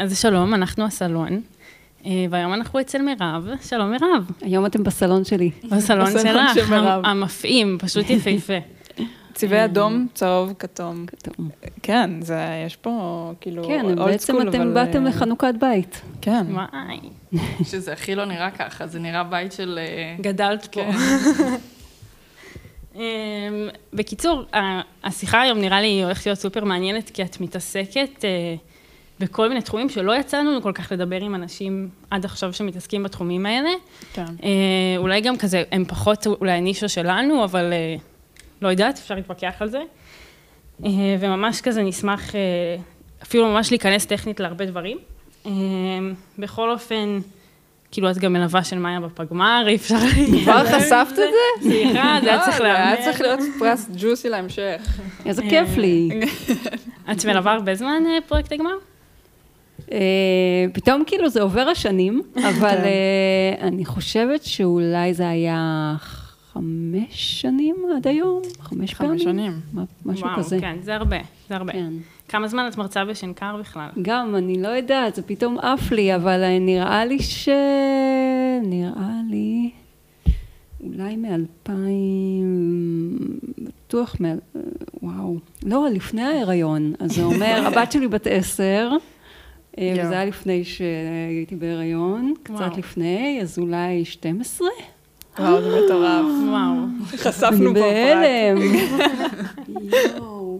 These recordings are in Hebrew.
אז שלום, אנחנו הסלון, והיום אנחנו אצל מירב. שלום מירב. היום אתם בסלון שלי. בסלון שלך, המפעים, פשוט יפהפה. צבעי אדום, צהוב, כתום. כן, יש פה כאילו אולד סקול. כן, בעצם אתם באתם לחנוכת בית. כן. וואי. שזה הכי לא נראה ככה, זה נראה בית של... גדלת פה. בקיצור, השיחה היום נראה לי הולכת להיות סופר מעניינת, כי את מתעסקת בכל מיני תחומים שלא יצאנו כל כך לדבר עם אנשים עד עכשיו שמתעסקים בתחומים האלה. כן. אולי גם כזה, הם פחות אולי הנישה שלנו, אבל לא יודעת, אפשר להתווכח על זה. וממש כזה נשמח, אפילו ממש להיכנס טכנית להרבה דברים. בכל אופן, כאילו את גם מלווה של מאיה בפגמר, אי אפשר... כבר חשפת את זה? סליחה, זה היה צריך להאמר. היה צריך להיות פרס ג'וסי להמשך. איזה כיף לי. את מלווה הרבה זמן פרויקט הגמר? פתאום כאילו זה עובר השנים, אבל אני חושבת שאולי זה היה 5 שנים עד היום, 5 פעמים. 5 שנים. משהו כזה. כן, זה הרבה, זה הרבה. כמה זמן את מרצה בשנקר בכלל? גם, אני לא יודעת, זה פתאום אף לי, אבל נראה לי, אולי בטוח וואו. לא, לפני ההיריון. אז זה אומר, הבת שלי בת 10, וזה היה לפני שהייתי בהיריון, קצת לפני, אז אולי 12. וואו, זה מטורף. וואו. חשפנו פה פרט. יואו.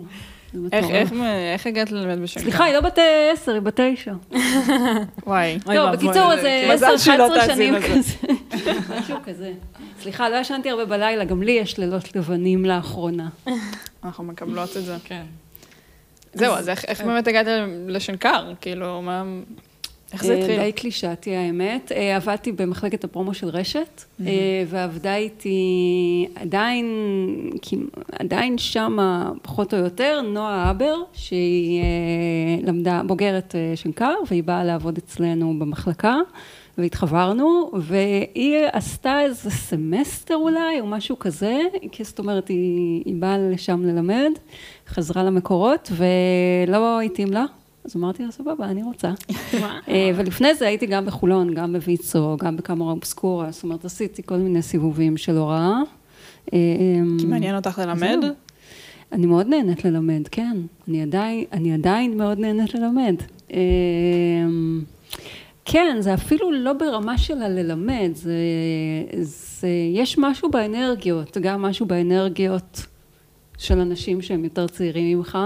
איך הגעת ללמד בשנקר? סליחה, היא לא בת 10, היא בת 9. וואי. לא, בקיצור, זה 10-11 שנים כזה. משהו כזה. סליחה, לא ישנתי הרבה בלילה, גם לי יש לילות לבנים לאחרונה. אנחנו מקבלות את זה. כן. זהו, אז איך באמת הגעת לשנקר? כאילו, מה... איך זה התחיל? די קלישאתי, האמת. עבדתי במחלקת הפרומו של רשת, ועבדה איתי עדיין שמה, פחות או יותר, נועה אבר, שהיא למדה בוגרת שנקר, והיא באה לעבוד אצלנו במחלקה, והתחברנו, והיא עשתה איזה סמסטר אולי, או משהו כזה, כי זאת אומרת, היא באה לשם ללמד, חזרה למקורות, ולא התאים לה. אז אמרתי לה, סבבה, אני רוצה. ולפני זה הייתי גם בחולון, גם בויצו, גם בקאמורה אובסקורה, זאת אומרת, עשיתי כל מיני סיבובים של הוראה. מעניין אותך ללמד? אני מאוד נהנית ללמד, כן. אני עדיין מאוד נהנית ללמד. כן, זה אפילו לא ברמה שלה ללמד, יש משהו באנרגיות, גם משהו באנרגיות... של אנשים שהם יותר צעירים ממך,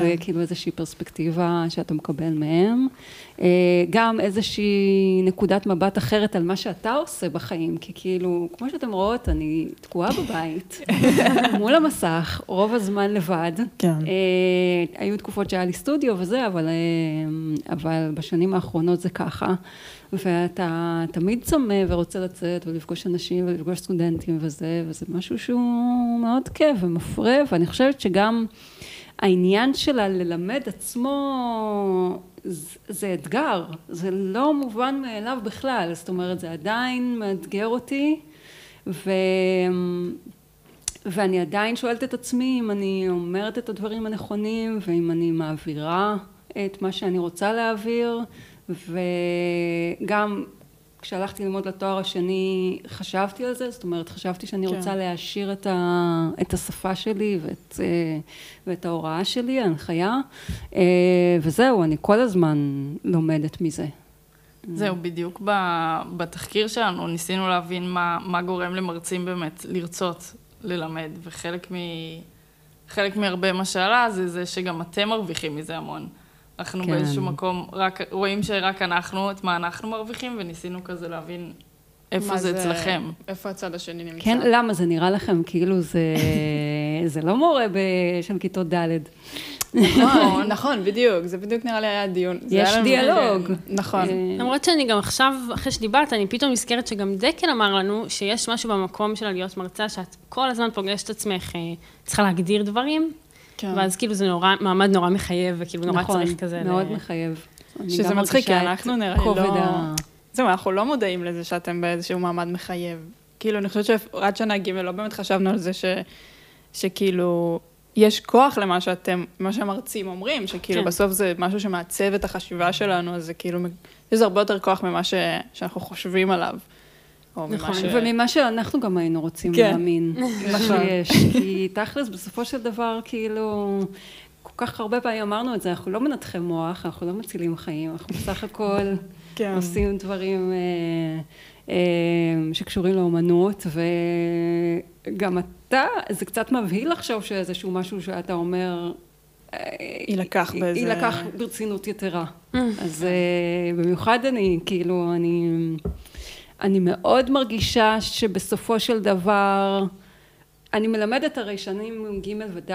וכאילו איזושהי פרספקטיבה שאתה מקבל מהם. גם איזושהי נקודת מבט אחרת על מה שאתה עושה בחיים, כי כאילו, כמו שאתם רואות, אני תקועה בבית, מול המסך, רוב הזמן לבד. היו תקופות שהיה לי סטודיו וזה, אבל בשנים האחרונות זה ככה. ואתה תמיד צמא ורוצה לצאת ולפגוש אנשים ולפגוש סטודנטים וזה, וזה משהו שהוא מאוד כיף ומפרה, ואני חושבת שגם העניין שלה ללמד עצמו, זה אתגר, זה לא מובן מאליו בכלל, זאת אומרת, זה עדיין מאתגר אותי, ואני עדיין שואלת את עצמי אם אני אומרת את הדברים הנכונים, ואם אני מעבירה את מה שאני רוצה להעביר, וגם כשהלכתי ללמוד לתואר השני, חשבתי על זה, זאת אומרת, חשבתי שאני רוצה להעשיר את השפה שלי ואת ההוראה שלי, ההנחיה, וזהו, אני כל הזמן לומדת מזה. זהו, בדיוק בתחקיר שלנו, ניסינו להבין מה גורם למרצים באמת לרצות ללמד, וחלק מהרבה מה שעלה זה שגם אתם מרוויחים מזה המון. אנחנו באיזשהו מקום רואים שרק אנחנו, את מה אנחנו מרוויחים, וניסינו כזה להבין איפה זה אצלכם. איפה הצד השני נמצא. כן, למה זה נראה לכם? כאילו זה לא מורה של כיתות ד'. נכון, בדיוק. זה בדיוק נראה לי היה דיון. יש דיאלוג. נכון. למרות שאני גם עכשיו, אחרי שדיברת, אני פתאום נזכרת שגם דקל אמר לנו שיש משהו במקום שלה להיות מרצה, שאת כל הזמן פוגשת עצמך, צריכה להגדיר דברים. ואז כאילו זה מעמד נורא מחייב, וכאילו נורא צריך כזה... נכון, מאוד מחייב. שזה מצחיק, כי אנחנו נראה לא... זהו, אנחנו לא מודעים לזה שאתם באיזשהו מעמד מחייב. כאילו, אני חושבת שעד שנה ג' לא באמת חשבנו על זה שכאילו... יש כוח למה שאתם, מה שהמרצים אומרים, שכאילו בסוף זה משהו שמעצב את החשיבה שלנו, אז זה כאילו, יש הרבה יותר כוח ממה שאנחנו חושבים עליו. נכון, וממה שאנחנו גם היינו רוצים להאמין. שיש, כי תכלס, בסופו של דבר, כאילו, כל כך הרבה פעמים אמרנו את זה, אנחנו לא מנתחי מוח, אנחנו לא מצילים חיים, אנחנו בסך הכל עושים דברים שקשורים לאומנות, וגם אתה, זה קצת מבהיל לחשוב שאיזשהו משהו שאתה אומר, יילקח באיזה... יילקח ברצינות יתרה. אז במיוחד אני, כאילו, אני מאוד מרגישה שבסופו של דבר, אני מלמדת הרי שנים ג' וד',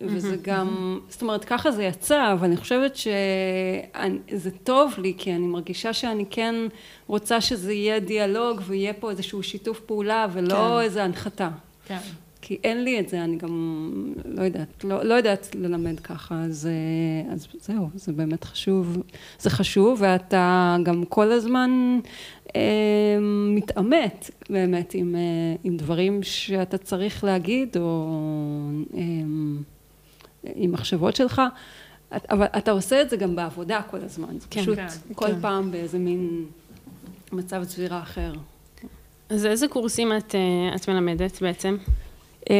וזה גם, זאת אומרת, ככה זה יצא, אבל אני חושבת שזה טוב לי, כי אני מרגישה שאני כן רוצה שזה יהיה דיאלוג, ויהיה פה איזשהו שיתוף פעולה, ולא איזו הנחתה. כן. כי אין לי את זה, אני גם לא יודעת, לא יודעת ללמד ככה, אז זהו, זה באמת חשוב, זה חשוב, ואתה גם כל הזמן מתעמת באמת עם דברים שאתה צריך להגיד, או עם מחשבות שלך, אבל אתה עושה את זה גם בעבודה כל הזמן, זה פשוט כל פעם באיזה מין מצב צבירה אחר. אז איזה קורסים את מלמדת בעצם?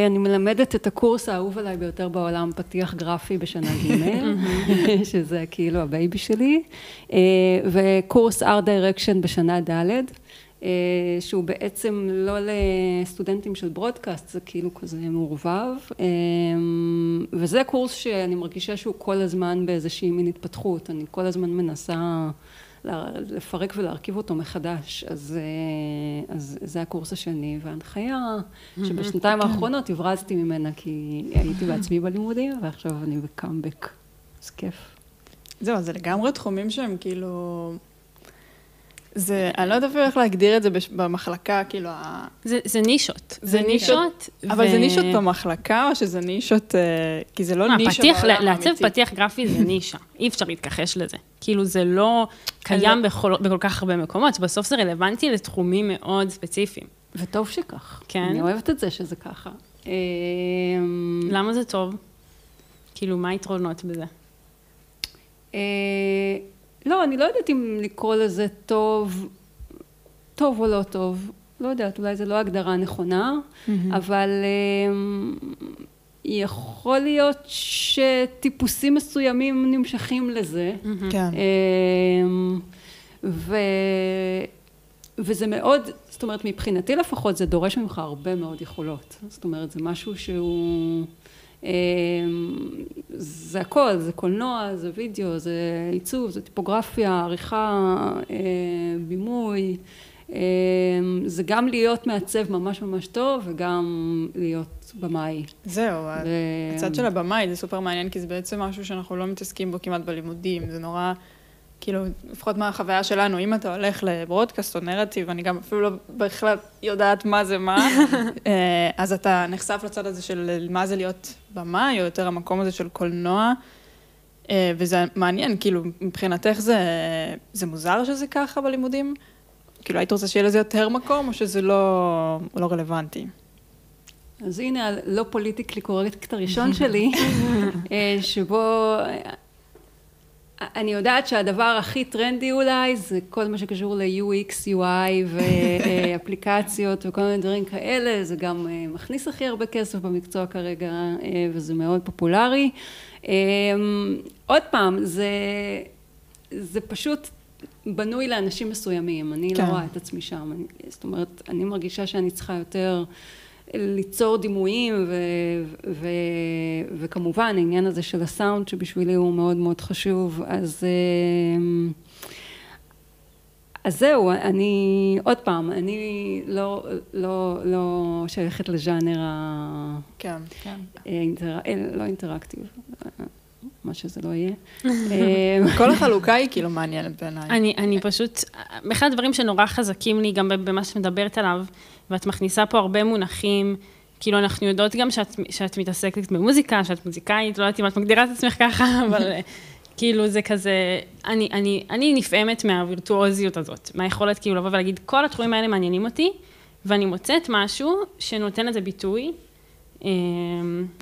אני מלמדת את הקורס האהוב עליי ביותר בעולם, פתיח גרפי בשנה ג' שזה כאילו הבייבי שלי, וקורס Art Direction בשנה ד', שהוא בעצם לא לסטודנטים של ברודקאסט, זה כאילו כזה מעורבב, וזה קורס שאני מרגישה שהוא כל הזמן באיזושהי מין התפתחות, אני כל הזמן מנסה לפרק ולהרכיב אותו מחדש, אז זה הקורס השני, וההנחיה שבשנתיים האחרונות הברזתי ממנה, כי הייתי בעצמי בלימודים, ועכשיו אני בקאמבק, אז כיף. זהו, זה לגמרי תחומים שהם כאילו, זה, אני לא יודעת איך להגדיר את זה במחלקה, כאילו זה נישות. זה נישות. אבל זה נישות במחלקה, או שזה נישות, כי זה לא נישה בעולם האמיתי. לעצב פתיח גרפי זה נישה. אי אפשר להתכחש לזה. כאילו זה לא קיים בכל כך הרבה מקומות. בסוף זה רלוונטי לתחומים מאוד ספציפיים. וטוב שכך. כן. אני אוהבת את זה שזה ככה. למה זה טוב? כאילו, מה היתרונות בזה? לא, אני לא יודעת אם לקרוא לזה טוב או לא טוב. לא יודעת, אולי זה לא ההגדרה הנכונה, אבל יכול להיות שטיפוסים מסוימים נמשכים לזה. כן. וזה מאוד, זאת אומרת, מבחינתי לפחות, זה דורש ממך הרבה מאוד יכולות. זאת אומרת, זה משהו שהוא... זה הכל, זה קולנוע, זה וידאו, זה עיצוב, זה טיפוגרפיה, עריכה, בימוי, זה גם להיות מעצב ממש ממש טוב וגם להיות במאי. זהו, הצד של הבמאי זה סופר מעניין, כי זה בעצם משהו שאנחנו לא מתעסקים בו כמעט בלימודים, זה נורא, כאילו, לפחות מה החוויה שלנו, אם אתה הולך לברודקאסט או נרטיב, אני גם אפילו לא בכלל יודעת מה זה מה, אז אתה נחשף לצד הזה של מה זה להיות במה, או יותר המקום הזה של קולנוע, וזה מעניין, כאילו, מבחינתך זה מוזר שזה ככה בלימודים? כאילו, היית רוצה שיהיה לזה יותר מקום, או שזה לא רלוונטי? אז הנה, הלא פוליטיקלי קורקט הראשון שלי, שבו... אני יודעת שהדבר הכי טרנדי אולי, זה כל מה שקשור ל-UX, UI ואפליקציות וכל מיני דברים כאלה, זה גם מכניס הכי הרבה כסף במקצוע כרגע, וזה מאוד פופולרי. עוד פעם, זה פשוט בנוי לאנשים מסוימים, אני לא רואה את עצמי שם, זאת אומרת, אני מרגישה שאני צריכה יותר... ליצור דימויים, וכמובן, העניין הזה של הסאונד, שבשבילי הוא מאוד מאוד חשוב, אז זהו, אני, עוד פעם, אני לא שייכת לז'אנר לא אינטראקטיב, מה שזה לא יהיה. כל החלוקה היא כאילו מעניינת בעיניי. אני פשוט, אחד הדברים שנורא חזקים לי, גם במה שמדברת עליו, ואת מכניסה פה הרבה מונחים, כאילו אנחנו יודעות גם שאת מתעסקת במוזיקה, שאת מוזיקאית, לא יודעת אם את מגדירה את עצמך ככה, אבל כאילו זה כזה, אני נפעמת מהווירטואוזיות הזאת, מהיכולת כאילו לבוא ולהגיד, כל התחומים האלה מעניינים אותי, ואני מוצאת משהו שנותן את הביטוי,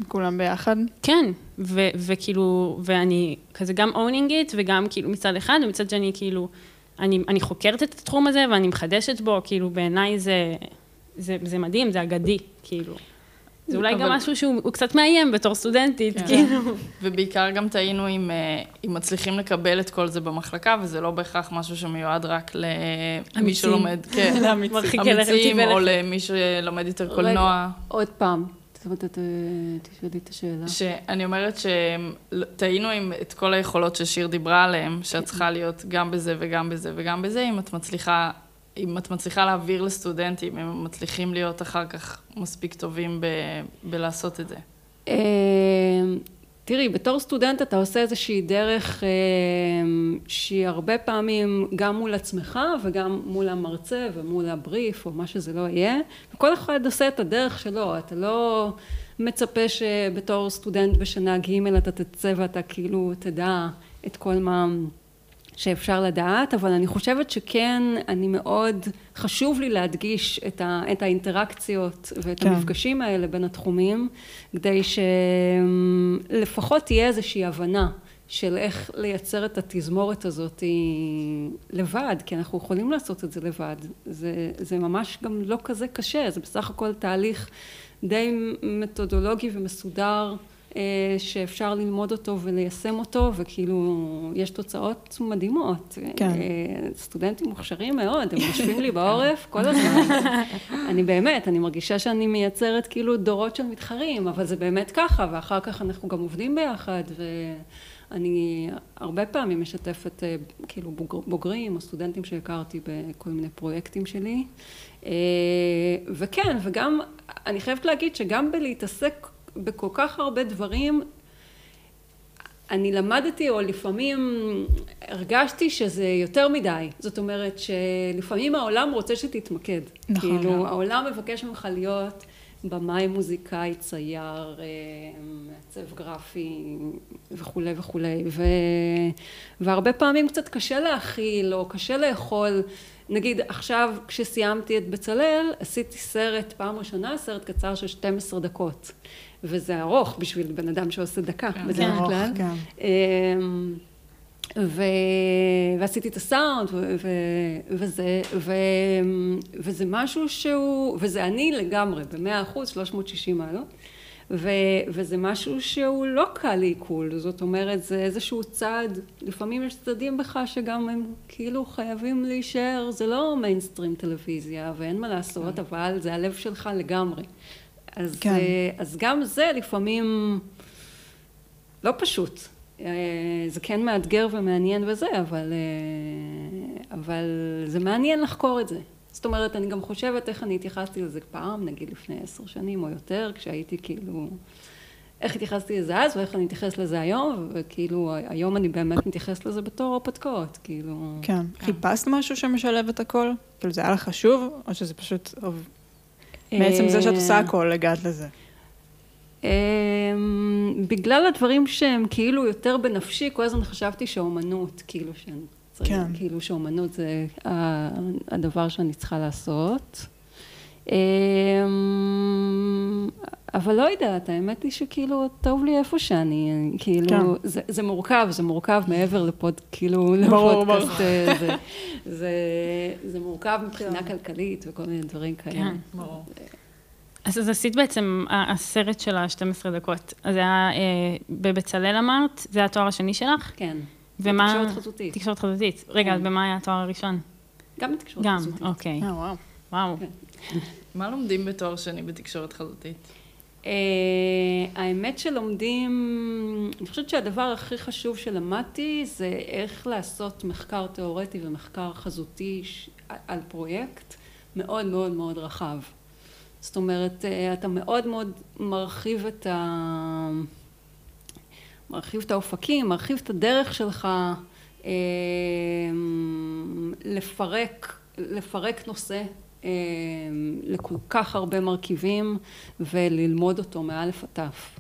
כולם ביחד? כן, וכאילו, ואני כזה גם owning it, וגם כאילו מצד אחד, ומצד שאני כאילו, אני חוקרת את התחום הזה, ואני מחדשת בו, כאילו בעיניי זה מדהים, זה אגדי, כאילו. זה אולי גם משהו שהוא קצת מאיים בתור סטודנטית, כאילו. ובעיקר גם טעינו אם מצליחים לקבל את כל זה במחלקה, וזה לא בהכרח משהו שמיועד רק למי שלומד, כן, אמיצים, או למי שלומד יותר קולנוע. עוד פעם, זאת אומרת, תשאלי את השאלה. שאני אומרת שטעינו עם את כל היכולות ששיר דיברה עליהן, שאת צריכה להיות גם בזה וגם בזה וגם בזה, אם את מצליחה להעביר לסטודנטים, הם מצליחים להיות אחר כך מספיק טובים בלעשות את זה. תראי, בתור סטודנט אתה עושה איזושהי דרך שהיא הרבה פעמים גם מול עצמך וגם מול המרצה ומול הבריף או מה שזה לא יהיה. וכל אחד עושה את הדרך שלו, אתה לא מצפה שבתור סטודנט בשנה ג' אתה תצא ואתה כאילו תדע את כל מה שאפשר לדעת, אבל אני חושבת שכן, אני מאוד, חשוב לי להדגיש את האינטראקציות ואת המפגשים האלה בין התחומים, כדי שלפחות תהיה איזושהי הבנה של איך לייצר את התזמורת הזאת לבד, כי אנחנו יכולים לעשות את זה לבד. זה ממש גם לא כזה קשה, זה בסך הכל תהליך די מתודולוגי ומסודר, שאפשר ללמוד אותו וליישם אותו, וכאילו, יש תוצאות מדהימות. כן. סטודנטים מוכשרים מאוד, הם יושבים לי בעורף כל הזמן. אני באמת, אני מרגישה שאני מייצרת כאילו דורות של מתחרים, אבל זה באמת ככה, ואחר כך אנחנו גם עובדים ביחד, ואני הרבה פעמים משתפת כאילו בוגרים או סטודנטים שהכרתי בכל מיני פרויקטים שלי. וכן, וגם, אני חייבת להגיד שגם בלהתעסק בכל כך הרבה דברים, אני למדתי, או לפעמים הרגשתי שזה יותר מדי. זאת אומרת שלפעמים העולם רוצה שתתמקד. נכון. כאילו, העולם מבקש ממך להיות במאי מוזיקאי, צייר, מעצב גרפי וכו' וכו'. והרבה פעמים קצת קשה להכיל, או קשה לאכול. נגיד, עכשיו כשסיימתי את בצלאל, עשיתי סרט פעם ראשונה, סרט קצר של 12 דקות. וזה ארוך בשביל בן אדם שעושה דקה, בדרך כלל. ועשיתי את הסאונד, וזה משהו שהוא, וזה אני לגמרי, ב-100%, 360 מעלות, וזה משהו שהוא לא קל לעיכול, זאת אומרת, זה איזשהו צעד, לפעמים יש צעדים בך שגם הם כאילו חייבים להישאר, זה לא מיינסטרים טלוויזיה, ואין מה לעשות, אבל זה הלב שלך לגמרי. אז גם זה לפעמים לא פשוט. זה כן מאתגר ומעניין וזה, אבל זה מעניין לחקור את זה. זאת אומרת, אני גם חושבת איך אני התייחסתי לזה פעם, נגיד לפני 10 שנים או יותר, כשהייתי כאילו, איך התייחסתי לזה אז ואיך אני מתייחס לזה היום, וכאילו היום אני באמת מתייחס לזה בתור הרפתקאות, כאילו. כן, חיפשת משהו שמשלב את הכל? כאילו זה היה לך חשוב, או שזה פשוט... בעצם זה שאת עושה הכל, הגעת לזה. בגלל הדברים שהם כאילו יותר בנפשי, כל הזמן חשבתי שאומנות, כאילו שאני צריכה, כאילו שאומנות זה הדבר שאני צריכה לעשות. אבל לא יודעת, האמת היא שכאילו טוב לי איפה שאני, כאילו, זה מורכב, זה מורכב מעבר לפוד, כאילו, לפודקאסט, זה מורכב מבחינה כלכלית וכל מיני דברים כאלה. אז עשית בעצם הסרט של ה-12 דקות, אז זה היה בבצלאל אמרת, זה היה התואר השני שלך? כן. תקשורת חזותית. תקשורת חזותית. רגע, אז במה היה התואר הראשון? גם בתקשורת חזותית. גם, אוקיי. וואו. וואו. מה לומדים בתואר שני בתקשורת חזותית? האמת שלומדים, אני חושבת שהדבר הכי חשוב שלמדתי זה איך לעשות מחקר תיאורטי ומחקר חזותי על פרויקט מאוד מאוד מאוד רחב. זאת אומרת, אתה מאוד מאוד מרחיב את האופקים, מרחיב את הדרך שלך לפרק נושא. לכל כך הרבה מרכיבים וללמוד אותו מאלף עטף.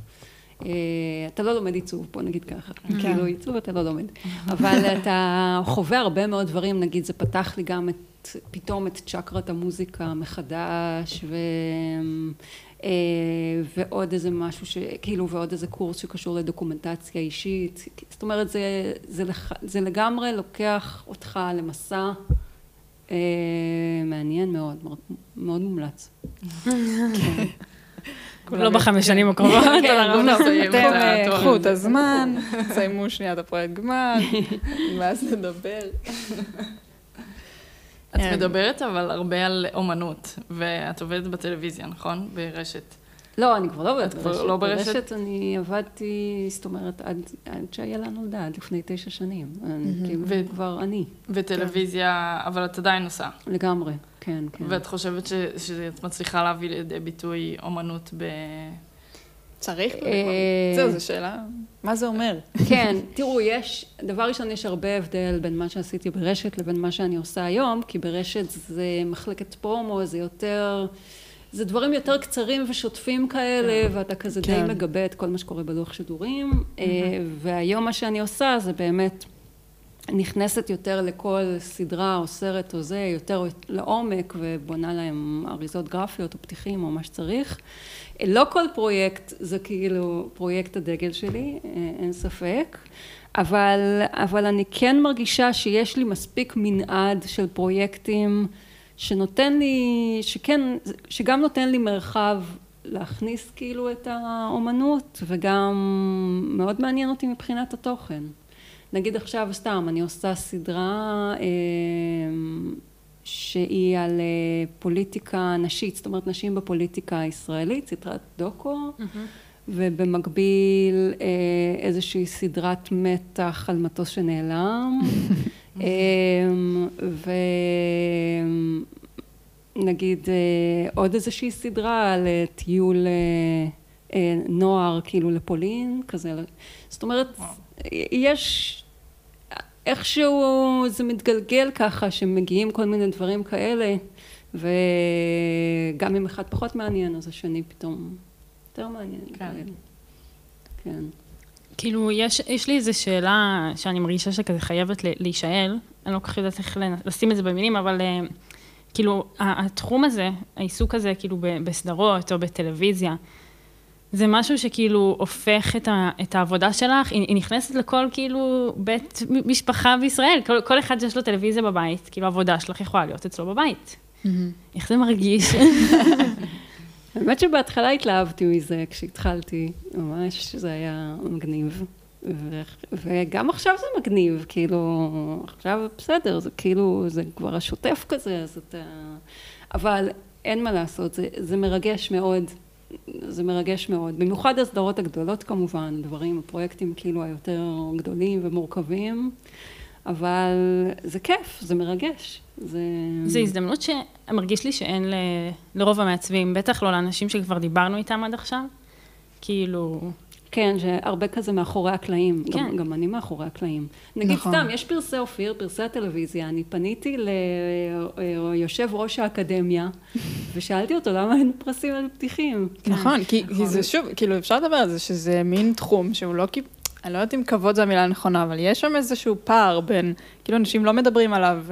אתה לא לומד עיצוב פה, נגיד ככה. כאילו עיצוב אתה לא לומד. אבל אתה חווה הרבה מאוד דברים, נגיד זה פתח לי גם פתאום את צ'קרת המוזיקה מחדש ועוד איזה משהו שכאילו, ועוד איזה קורס שקשור לדוקומנטציה אישית. זאת אומרת, זה לגמרי לוקח אותך למסע מעניין מאוד, מאוד מומלץ. לא ב5 שנים הקרובות, אתם קחו את הזמן, סיימו שנייה את הפרויקט גמר, ואז נדבר. את מדברת אבל הרבה על אומנות, ואת עובדת בטלוויזיה, נכון? ברשת. לא, אני כבר לא עובדת ברשת. לא ברשת? ברשת אני עבדתי, זאת אומרת, עד שהיה לנו נולדה, עד לפני 9 שנים. כבר אני. וטלוויזיה, אבל את עדיין עושה. לגמרי, כן, כן. ואת חושבת שאת מצליחה להביא לידי ביטוי אומנות ב... צריך? זהו, זו שאלה. מה זה אומר? כן, תראו, יש, דבר ראשון, יש הרבה הבדל בין מה שעשיתי ברשת לבין מה שאני עושה היום, כי ברשת זה מחלקת פרומו, זה יותר... זה דברים יותר קצרים ושוטפים כאלה, ואתה כזה די מגבה את כל מה שקורה בלוח שידורים, והיום מה שאני עושה זה באמת נכנסת יותר לכל סדרה או סרט או זה, יותר לעומק, ובונה להם אריזות גרפיות או פתיחים או מה שצריך. לא כל פרויקט זה כאילו פרויקט הדגל שלי, אין ספק, אבל אני כן מרגישה שיש לי מספיק מנעד של פרויקטים, שנותן לי, שגם נותן לי מרחב להכניס כאילו את האומנות, וגם מאוד מעניין אותי מבחינת התוכן. נגיד עכשיו סתם, אני עושה סדרה שהיא על פוליטיקה נשית, זאת אומרת נשים בפוליטיקה הישראלית, סדרת דוקו, ובמקביל איזושהי סדרת מתח על מטוס שנעלם, ונגיד עוד איזושהי סדרה על טיול נוער כאילו לפולין, כזה. זאת אומרת, יש איכשהו זה מתגלגל ככה שמגיעים כל מיני דברים כאלה, וגם אם אחד פחות מעניין, אז השני פתאום יותר מעניין. כן. כאילו, יש לי איזו שאלה שאני מרגישה שכזה חייבת להישאל, אני לא כל כך יודעת איך לשים את זה במילים, אבל כאילו, התחום הזה, העיסוק הזה, כאילו, בסדרות או בטלוויזיה, זה משהו שכאילו הופך את העבודה שלך, היא נכנסת לכל כאילו בית משפחה בישראל, כל אחד שיש לו טלוויזיה בבית, כאילו העבודה שלך יכולה להיות אצלו בבית. איך זה מרגיש? באמת שבהתחלה התלהבתי מזה, כשהתחלתי, ממש זה היה מגניב. וגם עכשיו זה מגניב, כאילו, עכשיו בסדר, זה כאילו, זה כבר השוטף כזה, אז אתה... אבל אין מה לעשות, זה מרגש מאוד, זה מרגש מאוד. במיוחד הסדרות הגדולות כמובן, דברים, הפרויקטים כאילו היותר גדולים ומורכבים, אבל זה כיף, זה מרגש. זה הזדמנות שמרגיש לי שאין לרוב המעצבים, בטח לא לאנשים שכבר דיברנו איתם עד עכשיו, כאילו... כן, שהרבה כזה מאחורי הקלעים, כן. גם אני מאחורי הקלעים. נגיד נכון. סתם, יש פרסי אופיר, פרסי הטלוויזיה, אני פניתי ליושב ראש האקדמיה, ושאלתי אותו למה אין פרסים על פתיחים. נכון, כי זה שוב, כאילו אפשר לדבר על זה שזה מין תחום שהוא לא כיפה, אני לא יודעת אם כבוד זו המילה הנכונה, אבל יש שם איזשהו פער בין, כאילו, אנשים לא מדברים עליו.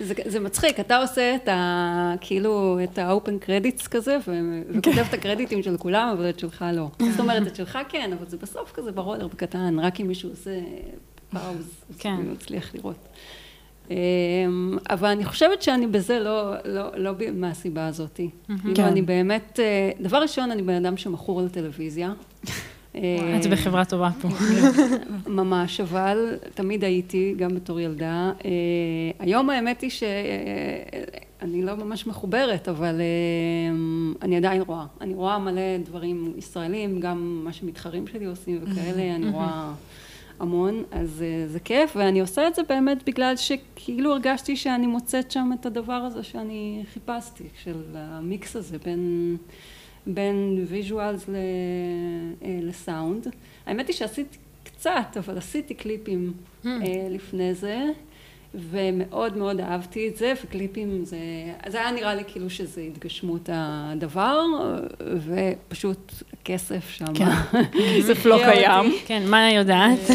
זה מצחיק, אתה עושה את ה... כאילו, את ה-open credits כזה, וכותב את הקרדיטים של כולם, אבל את שלך לא. זאת אומרת, את שלך כן, אבל זה בסוף כזה ברולר בקטן, רק אם מישהו עושה פאוז, אז הוא מצליח לראות. אבל אני חושבת שאני בזה לא מהסיבה הזאת. אני באמת... דבר ראשון, אני בן אדם שמכור לטלוויזיה. את בחברה טובה פה. ממש, אבל תמיד הייתי, גם בתור ילדה. היום האמת היא שאני לא ממש מחוברת, אבל אני עדיין רואה. אני רואה מלא דברים ישראלים, גם מה שמתחרים שלי עושים וכאלה, אני רואה המון, אז זה כיף, ואני עושה את זה באמת בגלל שכאילו הרגשתי שאני מוצאת שם את הדבר הזה שאני חיפשתי, של המיקס הזה בין ויז'ואלס לסאונד. האמת היא שעשיתי קצת, אבל עשיתי קליפים לפני זה, ומאוד מאוד אהבתי את זה, וקליפים זה היה נראה לי כאילו שזה התגשמות הדבר, ופשוט הכסף שם. כסף לא קיים. כן, מה יודעת?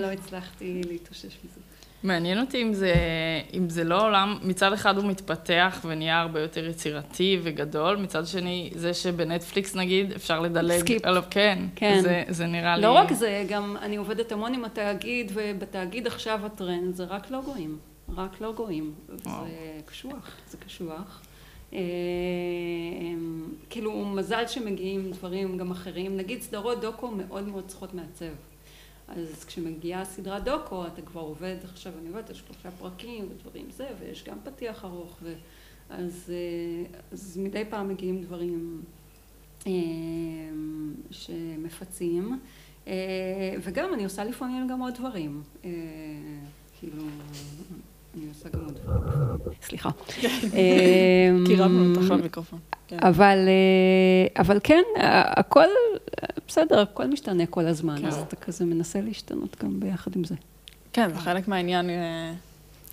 לא הצלחתי להתאושש מזה. מעניין אותי אם זה לא עולם, מצד אחד הוא מתפתח ונהיה הרבה יותר יצירתי וגדול, מצד שני זה שבנטפליקס נגיד אפשר לדלג סקיפ. עליו, כן. זה נראה לא לי... לא רק זה, גם אני עובדת המון עם התאגיד, ובתאגיד עכשיו הטרנד זה רק לוגויים, רק לוגויים, וזה קשוח, זה קשוח. כאילו מזל שמגיעים דברים גם אחרים, נגיד סדרות דוקו מאוד מאוד צריכות מעצב. אז כשמגיעה סדרה דוקו, אתה כבר עובד, עכשיו אני עובדת, יש 3 פרקים ודברים זה, ויש גם פתיח ארוך, אז מדי פעם מגיעים דברים שמפצים, וגם אני עושה לפעמים גם עוד דברים, כאילו, אני עושה גם עוד דברים. סליחה. קירבנו אותך למיקרופון. אבל כן, הכל... בסדר, הכל משתנה כל הזמן, אז אתה כזה מנסה להשתנות גם ביחד עם זה. כן, זה חלק מהעניין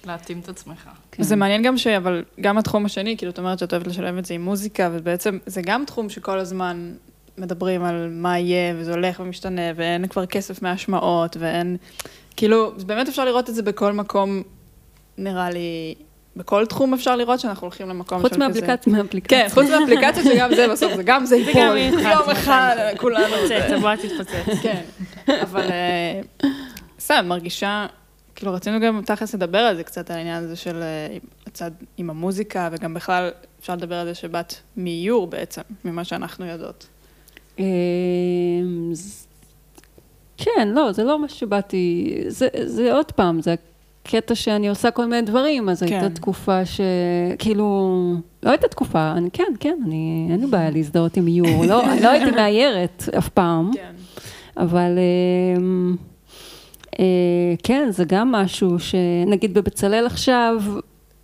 להתאים את עצמך. זה מעניין גם אבל גם התחום השני, כאילו, את אומרת שאת אוהבת לשלב את זה עם מוזיקה, ובעצם זה גם תחום שכל הזמן מדברים על מה יהיה, וזה הולך ומשתנה, ואין כבר כסף מהשמעות, ואין... כאילו, באמת אפשר לראות את זה בכל מקום, נראה לי... בכל תחום אפשר לראות שאנחנו הולכים למקום של כזה. חוץ מאפליקציה. כן, חוץ מאפליקציה שגם זה בסוף, זה גם זה ייפול. לא מחל, כולנו. תבואה תתפוצץ. כן, אבל סתם, מרגישה, כאילו רצינו גם תכלס לדבר על זה קצת, על העניין הזה של הצד עם המוזיקה, וגם בכלל אפשר לדבר על זה שבאת מאיור בעצם, ממה שאנחנו יודעות. כן, לא, זה לא מה שבאתי, זה עוד פעם, זה... קטע שאני עושה כל מיני דברים, אז הייתה תקופה ש... כאילו, לא הייתה תקופה, אני אין לי בעיה להזדהות עם איור, לא הייתי מאיירת אף פעם, אבל כן, זה גם משהו שנגיד בבצלאל עכשיו,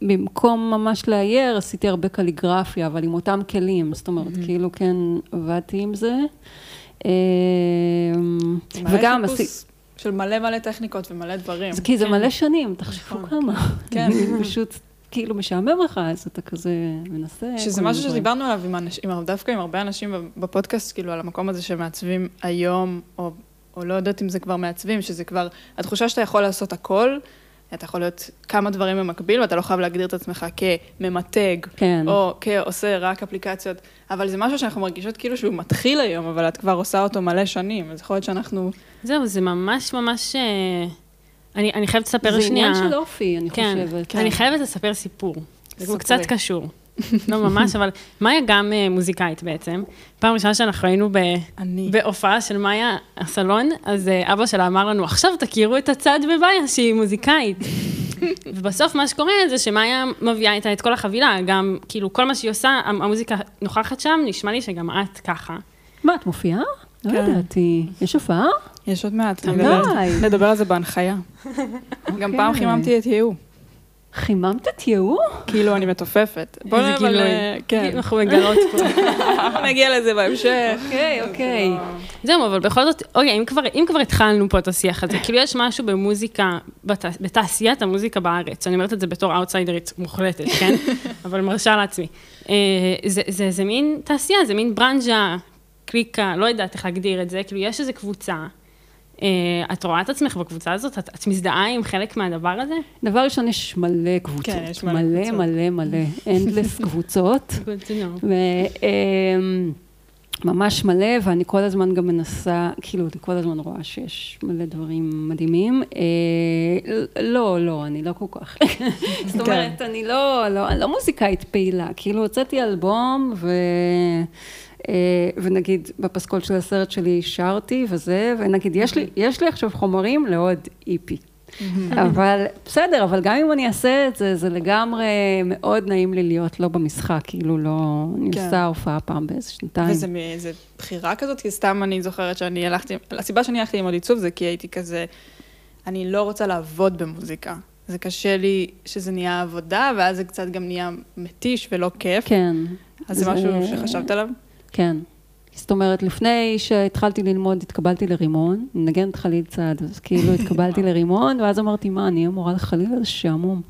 במקום ממש לאייר, עשיתי הרבה קליגרפיה, אבל עם אותם כלים, זאת אומרת, כאילו כן, עבדתי עם זה, וגם עשיתי... של מלא טכניקות ומלא דברים. כי זה מלא שנים, תחשבו כמה. כן. פשוט כאילו משעמם לך, אז אתה כזה מנסה. שזה משהו שדיברנו עליו דווקא עם הרבה אנשים בפודקאסט, כאילו על המקום הזה שמעצבים היום, או לא יודעת אם זה כבר מעצבים, שזה כבר, התחושה שאתה יכול לעשות הכל, אתה יכול להיות כמה דברים במקביל, ואתה לא חייב להגדיר את עצמך כממתג, או כעושה רק אפליקציות, אבל זה משהו שאנחנו מרגישות כאילו שהוא מתחיל היום, אבל את כבר עושה אותו מלא שנים, אז יכול להיות שאנחנו... זהו, זה ממש... אני חייבת לספר שנייה... זה עניין של אופי, אני חושבת. אני חייבת לספר סיפור. זה קצת קשור. לא ממש, אבל מאיה גם מוזיקאית בעצם. פעם ראשונה שאנחנו ראינו בהופעה של מאיה, הסלון, אז אבא שלה אמר לנו, עכשיו תכירו את הצד בבאיה שהיא מוזיקאית. ובסוף מה שקורה זה שמאיה מביאה איתה את כל החבילה, גם כאילו כל מה שהיא עושה, המוזיקה נוכחת שם, נשמע לי שגם את ככה. מה, את מופיעה? לא ידעתי. יש הופעה? יש עוד מעט. נדבר על זה בהנחיה. גם פעם חיממתי את יהוא. חיממת את יהוא? כאילו, אני מתופפת. איזה גילוי. כן, אנחנו מגלות פה. נגיע לזה בהמשך. אוקיי. זהו, אבל בכל זאת, אוקיי, אם כבר התחלנו פה את השיח הזה, כאילו יש משהו במוזיקה, בתעשיית המוזיקה בארץ, אני אומרת את זה בתור אאוטסיידרית מוחלטת, כן? אבל מרשה לעצמי. זה מין תעשייה, זה מין ברנז'ה, קליקה, לא יודעת איך להגדיר את זה, כאילו יש איזו קבוצה, את רואה את עצמך בקבוצה הזאת? את מזדהה עם חלק מהדבר הזה? דבר ראשון, יש מלא קבוצות. כן, יש מלא. אנדלס קבוצות. ממש מלא, ואני כל הזמן גם מנסה, כאילו, אני כל הזמן רואה שיש מלא דברים מדהימים. לא, אני לא כל כך. זאת אומרת, אני לא מוזיקאית פעילה. כאילו, הוצאתי אלבום ונגיד, בפסקול של הסרט שלי שרתי וזה, ונגיד, יש לי עכשיו חומרים לעוד איפי. אבל בסדר, אבל גם אם אני אעשה את זה, זה לגמרי מאוד נעים לי להיות לא במשחק, כאילו לא נעשה הופעה פעם באיזה שנתיים. וזה מאיזה בחירה כזאת, כי סתם אני זוכרת שאני הלכתי, הסיבה שאני הלכתי ללמוד עיצוב זה כי הייתי כזה, אני לא רוצה לעבוד במוזיקה. זה קשה לי שזה נהיה עבודה, ואז זה קצת גם נהיה מתיש ולא כיף. כן. אז זה משהו שחשבת עליו? כן. זאת אומרת, לפני שהתחלתי ללמוד, התקבלתי לרימון, נגנת חליל צעד, אז כאילו התקבלתי לרימון, ואז אמרתי, מה, אני אמורה לחליל על שעמום.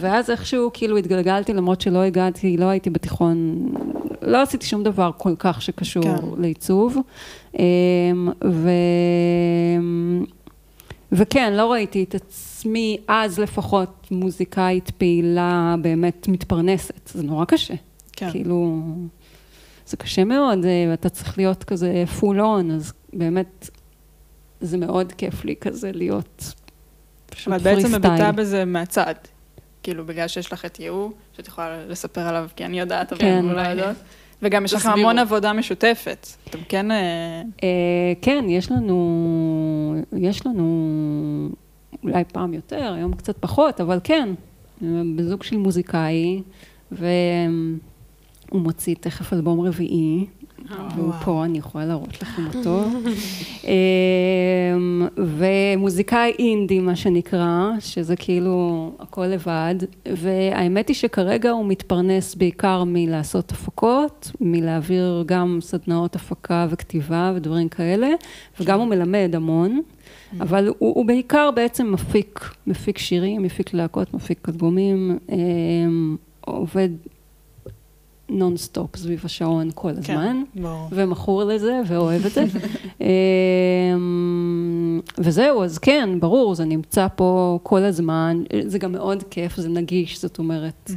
ואז איכשהו כאילו התגלגלתי, למרות שלא הגעתי, לא הייתי בתיכון, לא עשיתי שום דבר כל כך שקשור לעיצוב. וכן, לא ראיתי את עצמי אז לפחות מוזיקאית פעילה באמת מתפרנסת. זה נורא קשה. כן. כאילו, זה קשה מאוד, ואתה צריך להיות כזה פולון, אז באמת זה מאוד כיף לי כזה להיות פשוט פריסטייל. אבל בעצם מביטה בזה מהצד. כאילו, בגלל שיש לך את יאו, שאת יכולה לספר עליו, כי אני יודעת, אבל אני לא יודעת. וגם יש לך המון עבודה משותפת. אתם כן... כן, יש לנו אולי פעם יותר, היום קצת פחות, אבל כן, בזוג של מוזיקאי, והוא מוציא תכף אלבום רביעי, והוא פה, אני יכולה להראות לכם אותו. ומוזיקאי אינדי, מה שנקרא, שזה כאילו הכל לבד, והאמת היא שכרגע הוא מתפרנס בעיקר מלעשות הפקות, מלהעביר גם סדנאות הפקה וכתיבה ודברים כאלה, וגם הוא מלמד המון, אבל הוא בעיקר בעצם מפיק שירים, מפיק להקות, מפיק אלבומים, עובד... נונסטופ סביב השעון כל הזמן, ומכור לזה ואוהב את זה. וזהו, אז כן, ברור, זה נמצא פה כל הזמן, זה גם מאוד כיף, זה נגיש, זאת אומרת.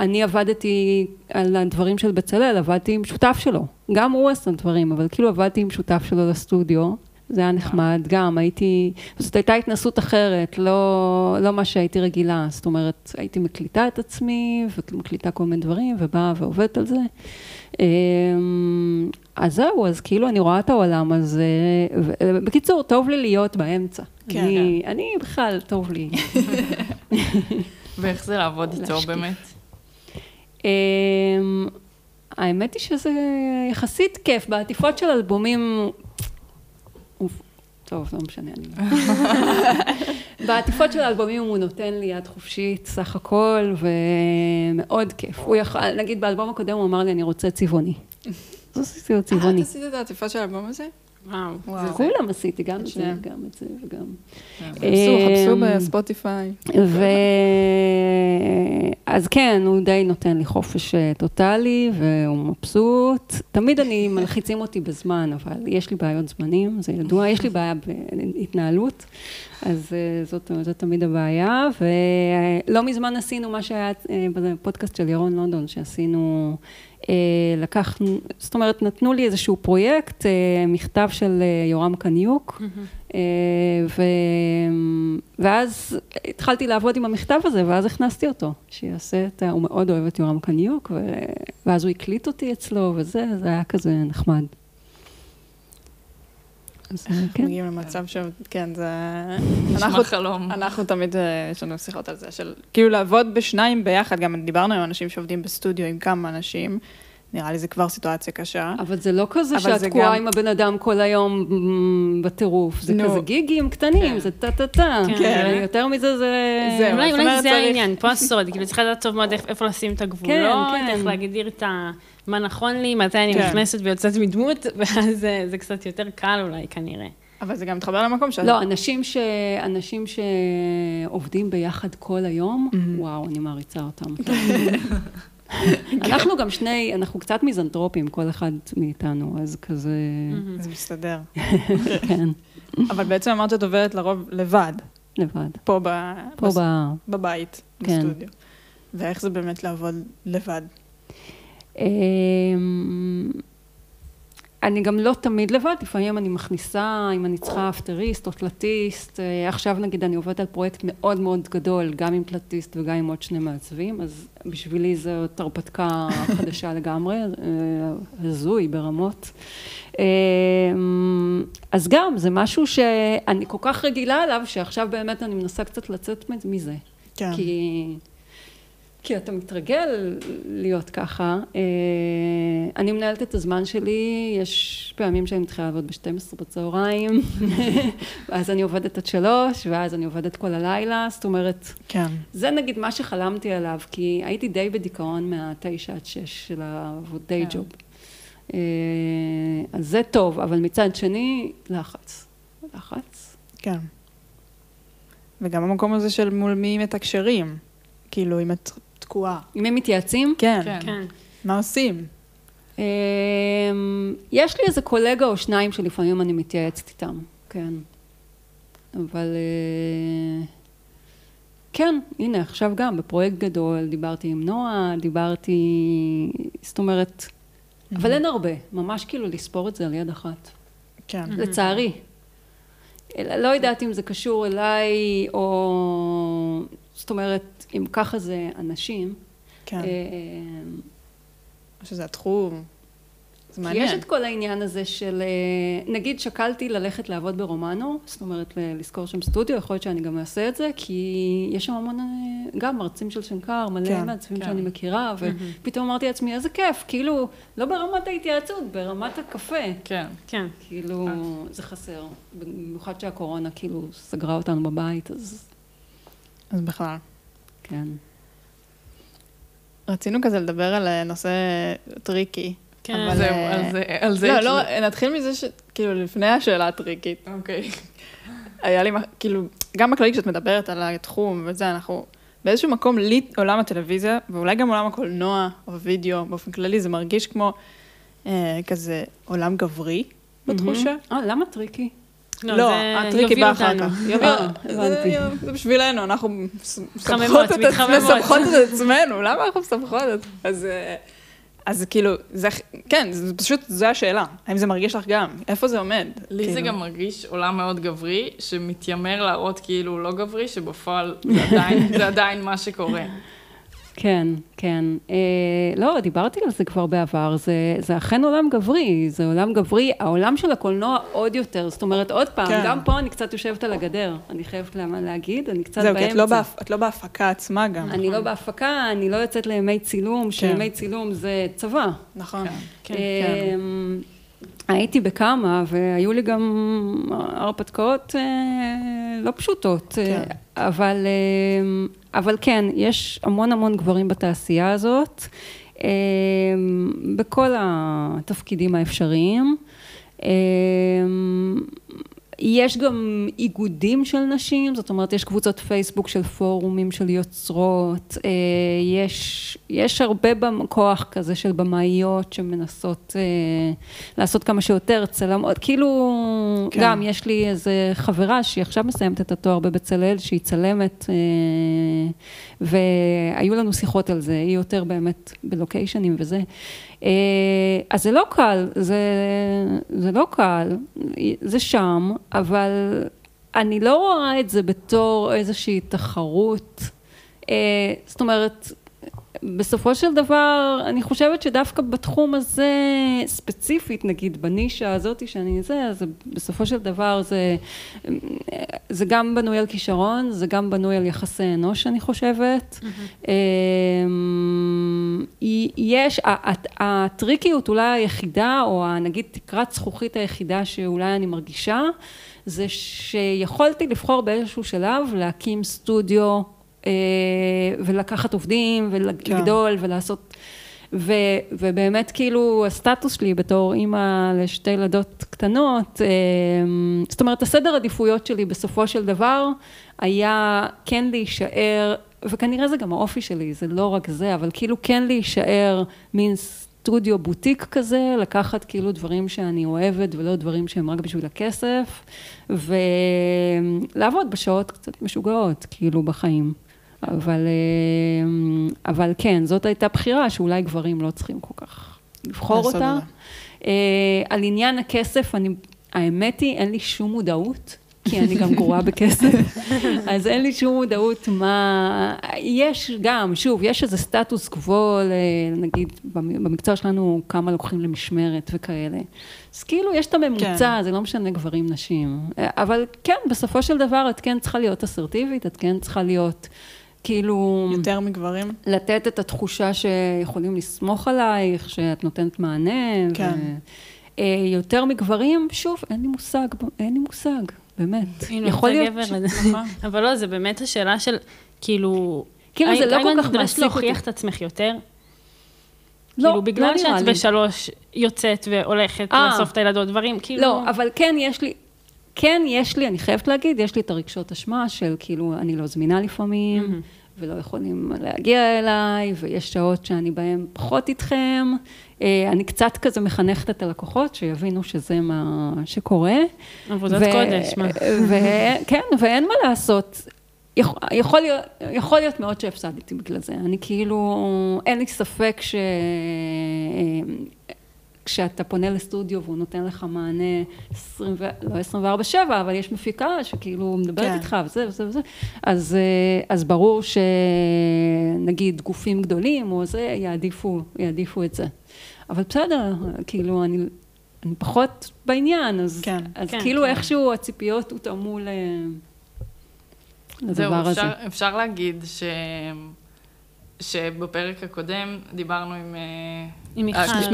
אני עבדתי על הדברים של בצלאל, עבדתי עם שותף שלו. גם הוא עשה דברים, אבל כאילו עבדתי עם שותף שלו לסטודיו, זה היה נחמד, גם הייתי, זאת הייתה התנסות אחרת, לא מה שהייתי רגילה, זאת אומרת, הייתי מקליטה את עצמי, ומקליטה כל מיני דברים, ובאה ועובדת על זה. אז זהו, אז כאילו אני רואה את העולם הזה, בקיצור, טוב לי להיות באמצע. אני בכלל, טוב לי. ואיך זה לעבוד איתו באמת? האמת היא שזה יחסית כיף, בעטיפות של אלבומים, טוב, לא משנה, אני לא. בעטיפות של האלבומים הוא נותן לי יד חופשית, סך הכל, ומאוד כיף. הוא יכול, נגיד באלבום הקודם הוא אמר לי, אני רוצה צבעוני. אז עשיתי לו צבעוני. את עשית את העטיפה של האלבום הזה? וואו. כולם עשיתי, גם את זה, גם את זה, וגם... חפשו בספוטיפיי. אז כן, הוא די נותן לי חופש טוטלי, והוא מבסוט. תמיד אני מלחיצים אותי בזמן, אבל יש לי בעיות זמנים, זה ידוע, יש לי בעיה בהתנהלות, אז זאת תמיד הבעיה, ולא מזמן עשינו מה שהיה בפודקאסט של ירון לונדון, שעשינו... לקחנו, זאת אומרת, נתנו לי איזשהו פרויקט, מכתב של יורם קניוק, ואז התחלתי לעבוד עם המכתב הזה, ואז הכנסתי אותו, שיעשה את, הוא מאוד אוהב את יורם קניוק, ואז הוא הקליט אותי אצלו, וזה, זה היה כזה נחמד. אנחנו מגיעים למצב שכן, זה... נשמע חלום. אנחנו תמיד, יש לנו שיחות על זה, של כאילו לעבוד בשניים ביחד, גם דיברנו עם אנשים שעובדים בסטודיו עם כמה אנשים, נראה לי זה כבר סיטואציה קשה. אבל זה לא כזה שאת תקועה עם הבן אדם כל היום בטירוף, זה כזה גיגים קטנים, זה טה-טה-טה. יותר מזה זה... אולי זה העניין, פה הסוד, כאילו צריכה לדעת טוב מאוד איפה לשים את הגבולות, איך להגדיר את ה... מה נכון לי, מתי אני נכנסת ויוצאת מדמות, ואז זה קצת יותר קל אולי כנראה. אבל זה גם מתחבר למקום שלנו. לא, אנשים שעובדים ביחד כל היום, וואו, אני מעריצה אותם. אנחנו גם שני, אנחנו קצת מיזנטרופים, כל אחד מאיתנו, אז כזה... זה מסתדר. כן. אבל בעצם אמרת שאת עובדת לרוב לבד. לבד. פה בבית, בסטודיו. ואיך זה באמת לעבוד לבד? אני גם לא תמיד לבד, לפעמים אני מכניסה, אם אני צריכה אפטריסט או תלתיסט, עכשיו נגיד אני עובדת על פרויקט מאוד מאוד גדול, גם עם תלתיסט וגם עם עוד שני מעצבים, אז בשבילי זו הרפתקה חדשה לגמרי, הזוי ברמות. אז גם זה משהו שאני כל כך רגילה עליו, שעכשיו באמת אני מנסה קצת לצאת מזה. כן. כי אתה מתרגל להיות ככה. אני מנהלת את הזמן שלי, יש פעמים שאני מתחילה לעבוד ב-12 בצהריים, ואז אני עובדת עד 3, ואז אני עובדת כל הלילה, זאת אומרת, זה נגיד מה שחלמתי עליו, כי הייתי די בדיכאון מה-9 עד 6 של ה-day job. אז זה טוב, אבל מצד שני, לחץ. לחץ. כן. וגם המקום הזה של מול מי מתקשרים, כאילו, אם את... אם הם מתייעצים? כן. מה עושים? יש לי איזה קולגה או שניים שלפעמים אני מתייעצת איתם, כן. אבל כן, הנה, עכשיו גם, בפרויקט גדול, דיברתי עם נועה, דיברתי, זאת אומרת, אבל אין הרבה, ממש כאילו לספור את זה על יד אחת. כן. לצערי. לא יודעת אם זה קשור אליי, או, זאת אומרת, אם ככה זה אנשים. כן. או שזה התחום. זה מעניין. יש את כל העניין הזה של, נגיד שקלתי ללכת לעבוד ברומנו, זאת אומרת, לזכור שם סטודיו, יכול להיות שאני גם אעשה את זה, כי יש שם המון, גם מרצים של שנקר, מלא מעצבים שאני מכירה, ופתאום אמרתי לעצמי, איזה כיף, כאילו, לא ברמת ההתייעצות, ברמת הקפה. כן, כן. כאילו, זה חסר. במיוחד שהקורונה כאילו סגרה אותנו בבית, אז... אז בכלל. כן. רצינו כזה לדבר על נושא טריקי. כן, זהו, על זה... לא, לא, נתחיל מזה שכאילו לפני השאלה הטריקית. אוקיי. היה לי, כאילו, גם בכללי כשאת מדברת על התחום וזה, אנחנו באיזשהו מקום, לי עולם הטלוויזיה, ואולי גם עולם הקולנוע או וידאו, באופן כללי, זה מרגיש כמו כזה עולם גברי בתחושה. למה טריקי? לא, הטריקי בא אחר כך. זה בשבילנו, אנחנו מסמכות את עצמנו, למה אנחנו מסמכות את זה? אז כאילו, זה, כן, זה פשוט, זו השאלה. האם זה מרגיש לך גם? איפה זה עומד? לי זה גם מרגיש עולם מאוד גברי, שמתיימר להראות כאילו לא גברי, שבפועל זה עדיין מה שקורה. כן, כן. לא, דיברתי על זה כבר בעבר. זה אכן עולם גברי. זה עולם גברי. העולם של הקולנוע עוד יותר. זאת אומרת, עוד פעם, גם פה אני קצת יושבת על הגדר. אני חייבת להגיד, אני קצת באמצע. את לא בהפקה עצמה גם. אני לא בהפקה, אני לא יוצאת לימי צילום, שימי צילום זה צבא. נכון. הייתי בכמה, והיו לי גם הרפתקאות לא פשוטות. אבל כן, יש המון המון גברים בתעשייה הזאת, בכל התפקידים האפשריים. יש גם איגודים של נשים, זאת אומרת, יש קבוצות פייסבוק של פורומים, של יוצרות, יש הרבה כוח כזה של במאיות שמנסות לעשות כמה שיותר צלמות, כאילו כן. גם יש לי איזו חברה שהיא עכשיו מסיימת את התואר בבצלאל, שהיא צלמת, והיו לנו שיחות על זה, היא יותר באמת בלוקיישנים וזה. אז זה לא קל, זה לא קל, זה שם, אבל אני לא רואה את זה בתור איזושהי תחרות. זאת אומרת, בסופו של דבר, אני חושבת שדווקא בתחום הזה, ספציפית, נגיד, בנישה הזאת שאני זה, אז בסופו של דבר זה גם בנוי על כישרון, זה גם בנוי על יחסי אנוש, אני חושבת. יש, הטריקיות אולי היחידה, או נגיד תקרת זכוכית היחידה שאולי אני מרגישה, זה שיכולתי לבחור באיזשהו שלב להקים סטודיו, ולקחת עובדים ולגדול ולעשות ובאמת כאילו הסטטוס שלי בתור אימא לשתי ילדות קטנות, זאת אומרת הסדר עדיפויות שלי בסופו של דבר היה כן להישאר, וכנראה זה גם האופי שלי, זה לא רק זה, אבל כאילו כן להישאר מין סטודיו בוטיק כזה, לקחת כאילו דברים שאני אוהבת ולא דברים שהם רק בשביל הכסף, ולעבוד בשעות קצת משוגעות כאילו בחיים. אבל כן, זאת הייתה בחירה שאולי גברים לא צריכים כל כך לבחור אותה. על עניין הכסף, האמת היא, אין לי שום מודעות, כי אני גם גרועה בכסף, אז אין לי שום מודעות מה... יש גם, שוב, יש איזה סטטוס קבוע, נגיד, במקצוע שלנו כמה לוקחים למשמרת וכאלה. אז כאילו, יש את הממוצע, זה לא משנה גברים, נשים. אבל כן, בסופו של דבר, את כן צריכה להיות אסרטיבית, את כן צריכה להיות... כאילו... יותר מגברים. לתת את התחושה שיכולים לסמוך עלייך, שאת נותנת מענה. כן. יותר מגברים, שוב, אין לי מושג, אין לי מושג, באמת. יכול להיות... אבל לא, זה באמת השאלה של, כאילו... כאילו זה לא כל כך מעסיק אותי. להוכיח את עצמך יותר? לא, לא נראה לי. בגלל שאת בשלוש יוצאת והולכת, לאסוף את הילדות, דברים, כאילו... לא, אבל כן, יש לי... כן, יש לי, אני חייבת להגיד, יש לי את הרגשות אשמה של כאילו, אני לא זמינה לפעמים, ולא יכולים להגיע אליי, ויש שעות שאני בהן פחות איתכם. אני קצת כזה מחנכת את הלקוחות, שיבינו שזה מה שקורה. עבודת קודש, מה. כן, ואין מה לעשות. יכול להיות מאוד שהפסדתי בגלל זה. אני כאילו, אין לי ספק ש... כשאתה פונה לסטודיו והוא נותן לך מענה, לא 24-7, אבל יש מפיקה שכאילו מדברת איתך וזה וזה וזה, אז ברור שנגיד גופים גדולים או זה, יעדיפו את זה. אבל בסדר, כאילו אני פחות בעניין, אז כאילו איכשהו הציפיות הותאמו לדבר הזה. זהו, אפשר להגיד ש... שבפרק הקודם דיברנו עם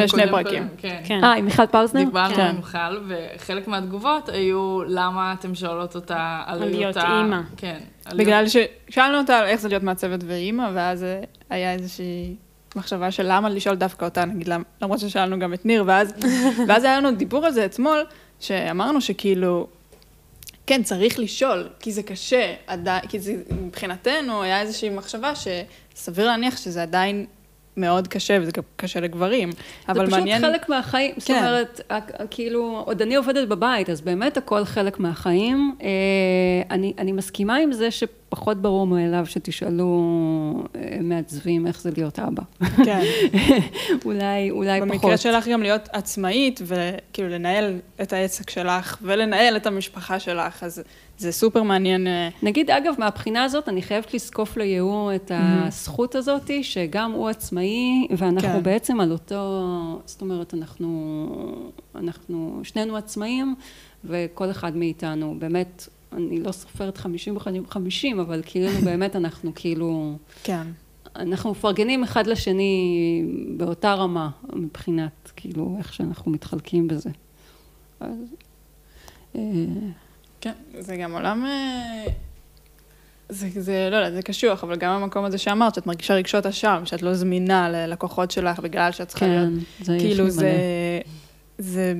שני פרקים. כן. עם מיכל פרוסנר? דיברנו עם מיכל, וחלק מהתגובות היו למה אתם שואלות אותה על להיות אימא. כן. בגלל ששאלנו אותה איך זה להיות מעצבת ואימא, ואז היה איזושהי מחשבה של למה לשאול דווקא אותה, נגיד, למרות ששאלנו גם את ניר, ואז היה לנו דיבור על זה אתמול, שאמרנו שכאילו, כן, צריך לשאול, כי זה קשה, כי מבחינתנו היה איזושהי מחשבה שסביר להניח שזה עדיין מאוד קשה, וזה קשה לגברים, אבל מעניין... זה פשוט חלק מהחיים, זאת אומרת, כאילו, עוד אני עובדת בבית, אז באמת הכל חלק מהחיים. אני מסכימה עם זה שפחות ברור מאליו שתשאלו מעצבים איך זה להיות אבא. כן. אולי פחות. במקרה שלך גם להיות עצמאית, וכאילו לנהל את העסק שלך, ולנהל את המשפחה שלך, אז... זה סופר מעניין. נגיד, אגב, מהבחינה הזאת, אני חייבת לזקוף ליהוא את הזכות הזאת, שגם הוא עצמאי, ואנחנו בעצם על אותו, זאת אומרת, אנחנו שנינו עצמאים, וכל אחד מאיתנו, באמת, אני לא סופרת 50, אבל כאילו, באמת, אנחנו כאילו... כן. אנחנו מפרגנים אחד לשני באותה רמה, מבחינת, כאילו, איך שאנחנו מתחלקים בזה. אז... כן, זה גם עולם, זה, לא יודע, זה קשוח, אבל גם המקום הזה שאמרת, שאת מרגישה רגשות אשם, שאת לא זמינה ללקוחות שלך, בגלל שאת צריכה להיות, כאילו זה,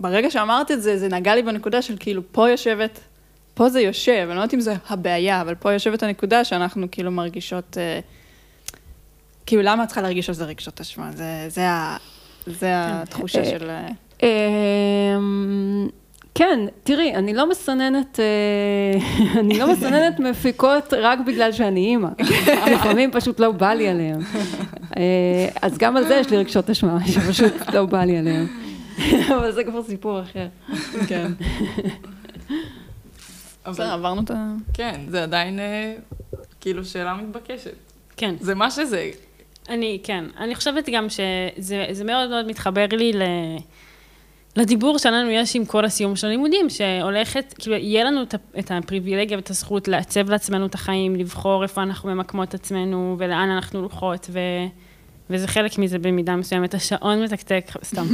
ברגע שאמרת את זה, זה נגע לי בנקודה של כאילו, פה יושבת, פה זה יושב, אני לא יודעת אם זה הבעיה, אבל פה יושבת הנקודה שאנחנו כאילו מרגישות, כאילו למה את צריכה להרגיש על זה רגשות אשמה, זה התחושה של... כן, תראי, אני לא מסננת מפיקות רק בגלל שאני אימא. לפעמים פשוט לא בא לי עליהם. אז גם על זה יש לי רגשות אשמה, שפשוט לא בא לי עליהם. אבל זה כבר סיפור אחר. כן. בסדר, עברנו את ה... כן, זה עדיין כאילו שאלה מתבקשת. כן. זה מה שזה. אני חושבת גם שזה מאוד מאוד מתחבר לי לדיבור שלנו יש עם כל הסיום של הלימודים, שהולכת, כאילו, יהיה לנו את הפריבילגיה ואת הזכות לעצב לעצמנו את החיים, לבחור איפה אנחנו ממקמות את עצמנו, ולאן אנחנו לוחות, וזה חלק מזה במידה מסוימת, השעון מתקתק, סתם,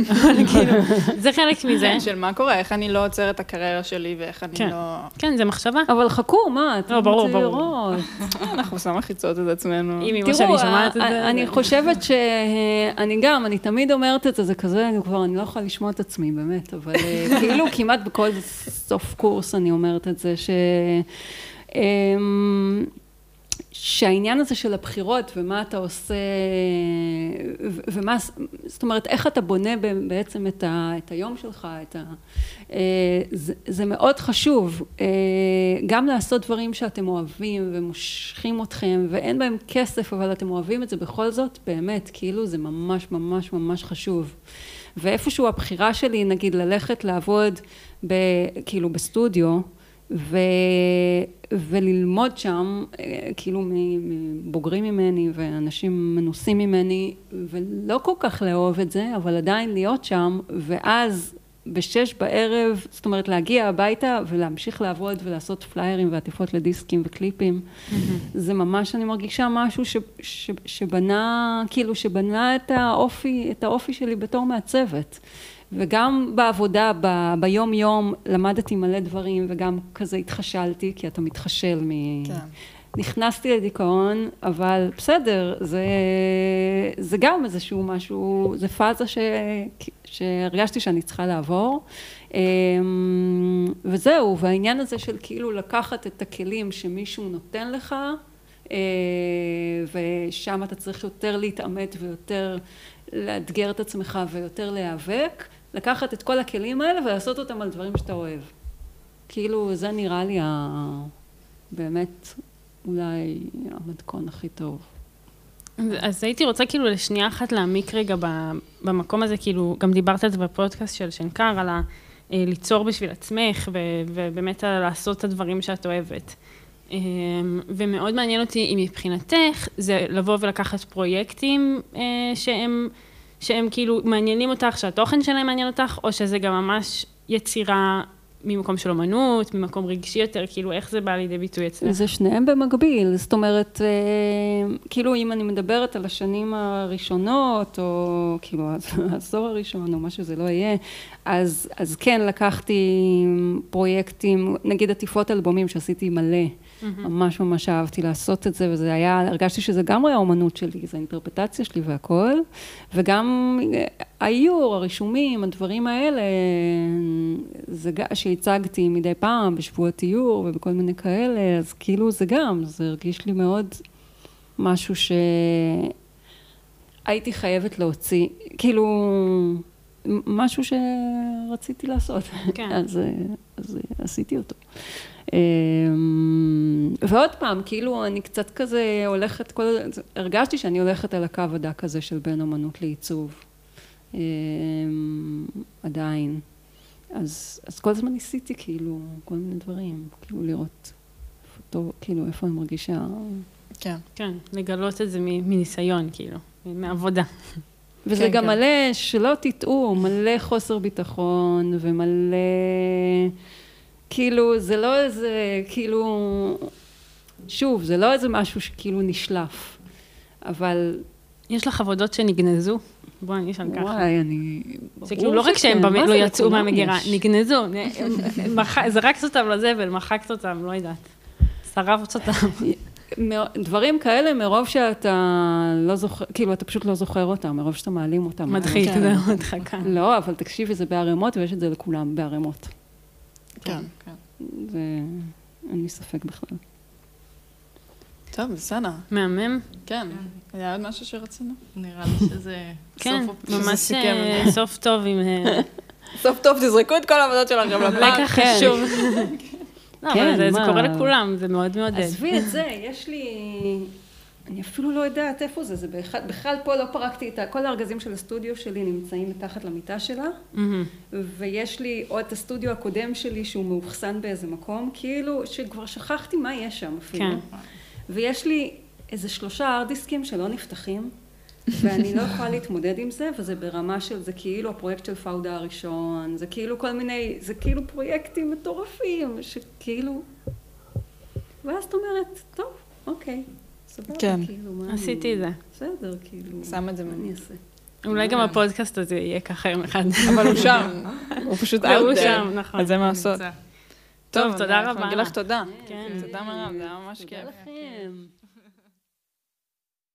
כאילו, זה חלק מזה. של מה קורה, איך אני לא עוצרת את הקריירה שלי, ואיך אני לא... כן, זה מחשבה. אבל חכו, מה? לא, ברור. אנחנו שמה חיצות את עצמנו. תראו, אני חושבת שאני גם, אני תמיד אומרת את זה, זה כזה, כבר אני לא יכולה לשמוע את עצמי, באמת, אבל כאילו כמעט בכל סוף קורס אני אומרת את זה, שהעניין הזה של הבחירות ומה אתה עושה, ומה, זאת אומרת, איך אתה בונה בעצם את היום שלך, זה מאוד חשוב, גם לעשות דברים שאתם אוהבים ומושכים אתכם, ואין בהם כסף, אבל אתם אוהבים את זה בכל זאת, באמת, כאילו זה ממש ממש ממש חשוב. ואיפשהו הבחירה שלי, נגיד, ללכת לעבוד כאילו בסטודיו, וללמוד שם, כאילו מבוגרים ממני ואנשים מנוסים ממני, ולא כל כך לאהוב את זה, אבל עדיין להיות שם, ואז ב-18:00, זאת אומרת להגיע הביתה ולהמשיך לעבוד ולעשות פליירים ועטיפות לדיסקים וקליפים, זה ממש, אני מרגישה משהו שבנה, כאילו שבנה את האופי שלי בתור מעצבת. וגם בעבודה, ביום יום, למדתי מלא דברים, וגם כזה התחשלתי, כי אתה מתחשל נכנסתי לדיכאון, אבל בסדר, זה גם איזשהו משהו, זה פאזה שהרגשתי שאני צריכה לעבור, וזהו, והעניין הזה של כאילו לקחת את הכלים שמישהו נותן לך, ושם אתה צריך יותר להתאמת ויותר לאתגר את עצמך ויותר להיאבק, לקחת את כל הכלים האלה ולעשות אותם על דברים שאתה אוהב. כאילו זה נראה לי באמת אולי המתכון הכי טוב. אז הייתי רוצה כאילו לשנייה אחת להעמיק רגע במקום הזה, כאילו גם דיברת על זה בפודקאסט של שנקר, על ליצור בשביל עצמך ובאמת על לעשות את הדברים שאת אוהבת. ומאוד מעניין אותי אם מבחינתך זה לבוא ולקחת פרויקטים שהם כאילו מעניינים אותך, שהתוכן שלהם מעניין אותך, או שזה גם ממש יצירה ממקום של אומנות, ממקום רגשי יותר, כאילו איך זה בא לידי ביטוי אצלך? זה שניהם במקביל, זאת אומרת, כאילו אם אני מדברת על השנים הראשונות, או כאילו העשור הראשון, או מה שזה לא יהיה, אז כן לקחתי פרויקטים, נגיד עטיפות אלבומים שעשיתי מלא, ממש ממש אהבתי לעשות את זה, וזה היה, הרגשתי שזה גם היה אומנות שלי, זה האינטרפטציה שלי והכל, וגם האיור, הרישומים, הדברים האלה, זה שהצגתי מדי פעם בשבועות איור ובכל מיני כאלה, אז כאילו זה גם, זה הרגיש לי מאוד משהו שהייתי חייבת להוציא, כאילו משהו שרציתי לעשות, אז עשיתי אותו. ועוד פעם, כאילו אני קצת כזה הולכת, הרגשתי שאני הולכת על הקו הדק הזה של בין אומנות לעיצוב, עדיין. אז כל הזמן ניסיתי כאילו כל מיני דברים, כאילו לראות כאילו איפה אני מרגישה. כן, לגלות את זה מניסיון כאילו, מעבודה. וזה גם מלא, שלא תטעו, מלא חוסר ביטחון ומלא, כאילו זה לא איזה, כאילו, שוב, זה לא איזה משהו שכאילו נשלף, אבל... יש לך עבודות שנגנזו? בואי, אני אשאל ככה. וואי, אני... שכאילו לא רק שהם לא יצאו מהמגירה, נגנזו, זרקת אותם לזבל, מחקת אותם, לא יודעת, שרבת אותם. דברים כאלה מרוב שאתה לא זוכר, כאילו אתה פשוט לא זוכר אותם, מרוב שאתה מעלים אותם. מדחית, זה מאוד חכה. לא, אבל תקשיבי, זה בערימות ויש את זה לכולם, בערימות. כן, כן. זה... אין לי ספק בכלל. טוב, בסדר. מהמם. כן. היה עוד משהו שרצינו? נראה לי שזה... כן, ממש סוף טוב עם... סוף טוב, תזרקו את כל העבודות שלכם לפרק. לקח חשוב. לא, אבל זה קורה לכולם, זה מאוד מעודד. עזבי את זה, יש לי... אני אפילו לא יודעת איפה זה, זה בכלל פה לא פרקתי את כל הארגזים של הסטודיו שלי נמצאים מתחת למיטה שלה, ויש לי עוד את הסטודיו הקודם שלי שהוא מאוחסן באיזה מקום, כאילו שכבר שכחתי מה יש שם אפילו. ויש לי איזה 3 ארדיסקים שלא נפתחים, ואני לא יכולה להתמודד עם זה, וזה ברמה של, זה כאילו הפרויקט של פאודה הראשון, זה כאילו כל מיני, זה כאילו פרויקטים מטורפים, שכאילו, ואז את אומרת, טוב, אוקיי, סבבה, כאילו, מה אני... עשיתי זה. בסדר, כאילו. שם את זה מה אני אעשה. אולי גם הפודקאסט הזה יהיה ככה יום אחד. אבל הוא שם, הוא פשוט אאוט. הוא שם, נכון. אז זה מה לעשות. טוב, תודה רבה. נגיד לך תודה. כן, תודה מירב, זה היה ממש כיף. תודה לכם.